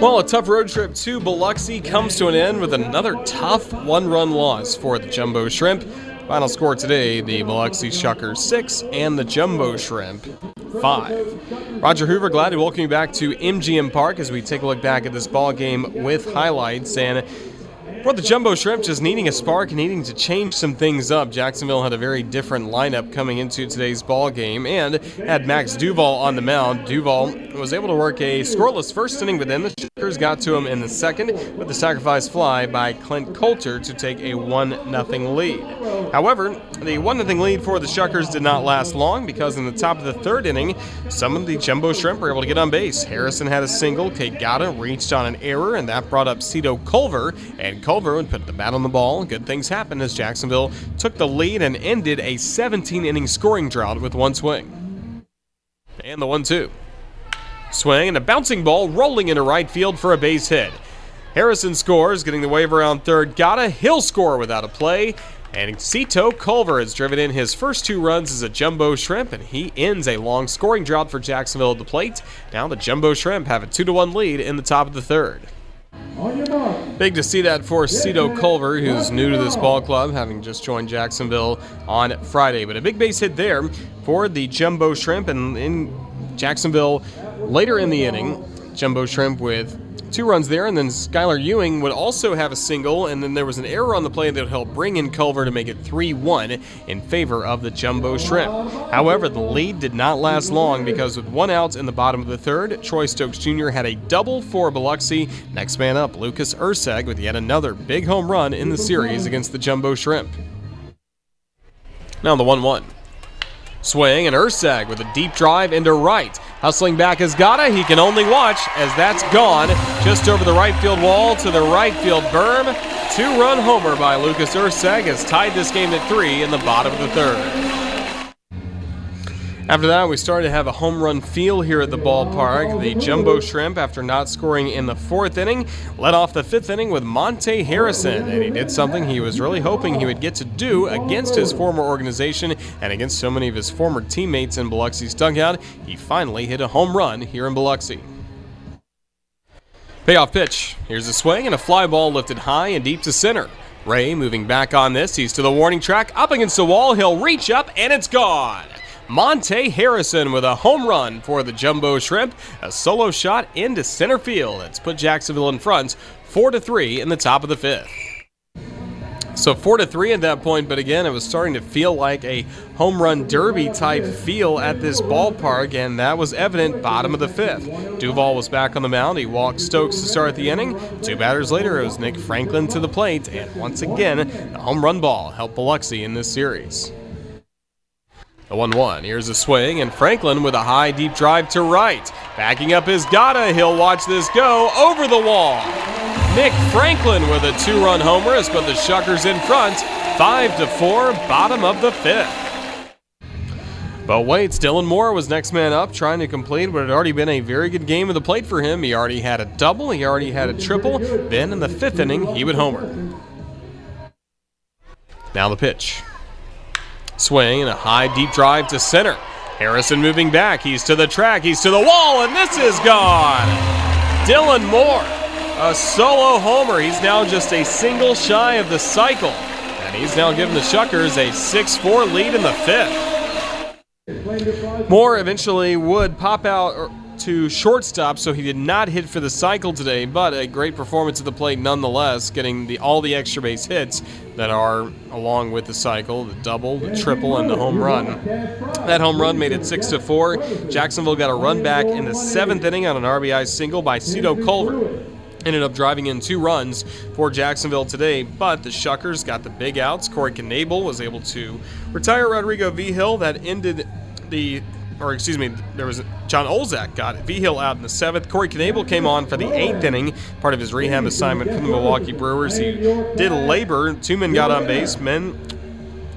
Well, a tough road trip to Biloxi comes to an end with another tough one-run loss for the Jumbo Shrimp. Final score today, the Biloxi Shuckers 6 and the Jumbo Shrimp 5. Roger Hoover, glad to welcome you back to MGM Park as we take a look back at this ball game with highlights. And for the Jumbo Shrimp, just needing a spark and needing to change some things up. Jacksonville had a very different lineup coming into today's ball game and had Max Duval on the mound. Duval was able to work a scoreless first inning, but then the Shuckers got to him in the second with the sacrifice fly by Clint Coulter to take a 1-0 lead. However, the 1-0 lead for the Shuckers did not last long because in the top of the third inning, some of the Jumbo Shrimp were able to get on base. Harrison had a single, Kegata reached on an error, and that brought up Cito Culver, and Culver would put the bat on the ball. Good things happened as Jacksonville took the lead and ended a 17-inning scoring drought with one swing. And the 1-2. Swing and a bouncing ball rolling into right field for a base hit. Harrison scores, getting the wave around third. He'll score without a play. And Cito Culver has driven in his first two runs as a Jumbo Shrimp, and he ends a long scoring drought for Jacksonville at the plate. Now the Jumbo Shrimp have a 2-1 lead in the top of the third. Big to see that for Cito Culver, who's new to this ball club, having just joined Jacksonville on Friday. But a big base hit there for the Jumbo Shrimp, and in Jacksonville later in the inning, Jumbo Shrimp with two runs there, and then Skylar Ewing would also have a single, and then there was an error on the play that would help bring in Culver to make it 3-1 in favor of the Jumbo Shrimp. However, the lead did not last long because with one out in the bottom of the third, Troy Stokes Jr. had a double for Biloxi. Next man up, Lucas Erceg with yet another big home run in the series against the Jumbo Shrimp. Now the 1-1. Swing and Erceg with a deep drive into right. Hustling back is Gata. He can only watch as that's gone. Just over the right field wall to the right field berm. Two-run homer by Lucas Erceg has tied this game at 3 in the bottom of the third. After that, we started to have a home run feel here at the ballpark. The Jumbo Shrimp, after not scoring in the fourth inning, led off the fifth inning with Monte Harrison, and he did something he was really hoping he would get to do against his former organization and against so many of his former teammates in Biloxi's dugout. He finally hit a home run here in Biloxi. Payoff pitch. Here's a swing and a fly ball lifted high and deep to center. Ray moving back on this. He's to the warning track. Up against the wall. He'll reach up, and it's gone. Monte Harrison with a home run for the Jumbo Shrimp. A solo shot into center field. It's put Jacksonville in front 4-3 in the top of the fifth. So 4-3 at that point, but again, it was starting to feel like a home run derby type feel at this ballpark, and that was evident bottom of the fifth. Duval was back on the mound. He walked Stokes to start the inning. Two batters later, it was Nick Franklin to the plate, and once again, the home run ball helped Biloxi in this series. The 1-1. Here's a swing, and Franklin with a high, deep drive to right. Backing up is Gata. He'll watch this go over the wall. Nick Franklin with a two-run homer has put the Shuckers in front, 5-4, bottom of the fifth. But wait, Dylan Moore was next man up, trying to complete what had already been a very good game at the plate for him. He already had a double. He already had a triple. Then in the fifth inning, he would homer. Now the pitch. Swing and a high deep drive to center. Harrison moving back. He's to the track. He's to the wall, and this is gone. Dylan Moore, a solo homer. He's now just a single shy of the cycle, and he's now giving the Shuckers a 6-4 lead in the fifth. Moore eventually would pop out to shortstop, so he did not hit for the cycle today, but a great performance at the plate nonetheless, getting all the extra base hits that are along with the cycle, the double, the triple, and the home run. That home run made it 6-4. Jacksonville got a run back in the seventh inning on an RBI single by Cito Culver. Ended up driving in two runs for Jacksonville today, but the Shuckers got the big outs. Corey Knebel was able to retire Rodrigo Vigil. That ended the John Olszak got Vigil out in the seventh. Corey Knebel came on for the eighth inning, part of his rehab assignment from the Milwaukee Brewers. He did labor. Two men got on base. Men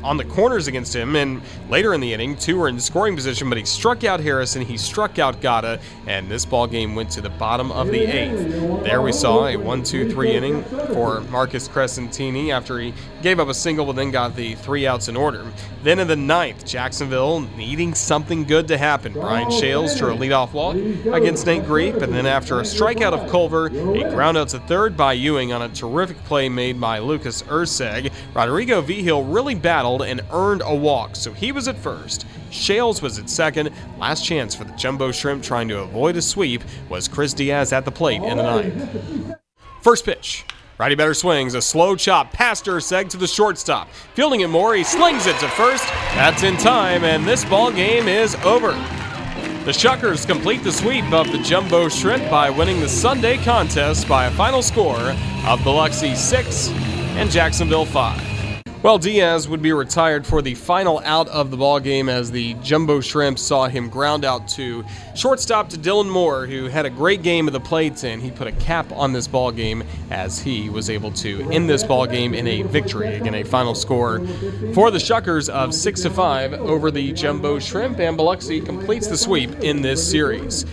on the corners against him, and later in the inning, two were in scoring position, but he struck out Harrison, he struck out Gatta, and this ball game went to the bottom of the eighth. There we saw a 1-2-3 inning for Marcus Crescentini after he gave up a single but then got the three outs in order. Then in the ninth, Jacksonville needing something good to happen. Brian Schales drew a leadoff walk against Nate Greep, and then after a strikeout of Culver, a ground out to third by Ewing on a terrific play made by Lucas Erceg. Rodrigo Vigil really battled and earned a walk, so he was at first. Shales was at second. Last chance for the Jumbo Shrimp trying to avoid a sweep was Chris Diaz at the plate in the ninth. First pitch. Righty batter swings, a slow chop past Erceg to the shortstop. Fielding it Moore, he slings it to first. That's in time, and this ball game is over. The Shuckers complete the sweep of the Jumbo Shrimp by winning the Sunday contest by a final score of Biloxi 6 and Jacksonville 5. Well, Diaz would be retired for the final out of the ballgame as the Jumbo Shrimp saw him ground out to shortstop to Dylan Moore, who had a great game at the plate, and he put a cap on this ballgame as he was able to end this ballgame in a victory. Again, a final score for the Shuckers of 6-5 over the Jumbo Shrimp, and Biloxi completes the sweep in this series.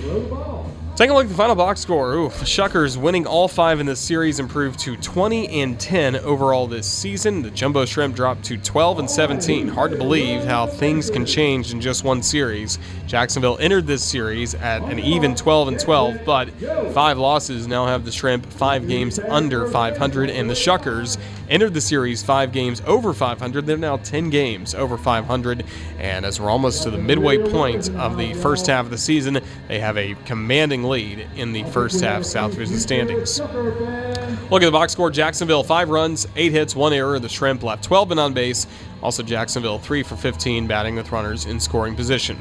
Take a look at the final box score. Ooh, Shuckers winning all five in this series, improved to 20-10 overall this season. The Jumbo Shrimp dropped to 12-17. Hard to believe how things can change in just one series. Jacksonville entered this series at an even 12-12, but five losses now have the Shrimp 5 games under 500, and the Shuckers entered the series 5 games over 500. They're now 10 games over 500, and as we're almost to the midway point of the first half of the season, they have a commanding lead in the first half South Division standings. Look at the box score. Jacksonville 5 runs, 8 hits, 1 error. The Shrimp left 12 men on base. Also Jacksonville 3 for 15 batting with runners in scoring position.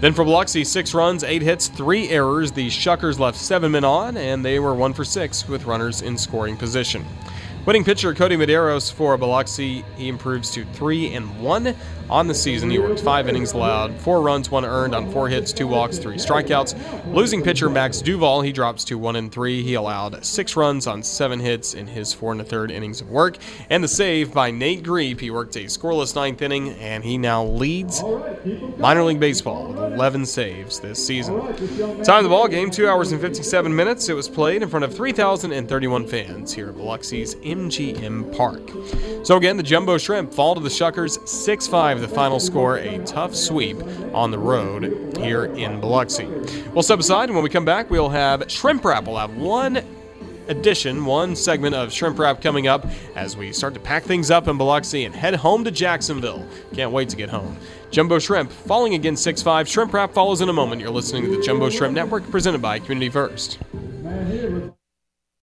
Then for Biloxi, 6 runs, 8 hits, 3 errors. The Shuckers left 7 men on, and they were 1 for 6 with runners in scoring position. Winning pitcher Cody Medeiros for Biloxi, he improves to 3-1 on the season. He worked 5 innings allowed, 4 runs, 1 earned on 4 hits, 2 walks, 3 strikeouts. Losing pitcher Max Duval, he drops to 1-3. He allowed 6 runs on 7 hits in his 4 1/3 innings of work. And the save by Nate Greep, he worked a scoreless 9th inning, and he now leads minor league baseball with 11 saves this season. Time of the ball game, 2 hours and 57 minutes. It was played in front of 3,031 fans here at Biloxi's MGM Park. So again, the Jumbo Shrimp fall to the Shuckers 6-5, the final score, a tough sweep on the road here in Biloxi. We'll step aside, and when we come back, we'll have Shrimp Wrap. We'll have one segment of Shrimp Wrap coming up as we start to pack things up in Biloxi and head home to Jacksonville. Can't wait to get home. Jumbo Shrimp falling again 6-5. Shrimp Wrap follows in a moment. You're listening to the Jumbo Shrimp Network presented by Community First.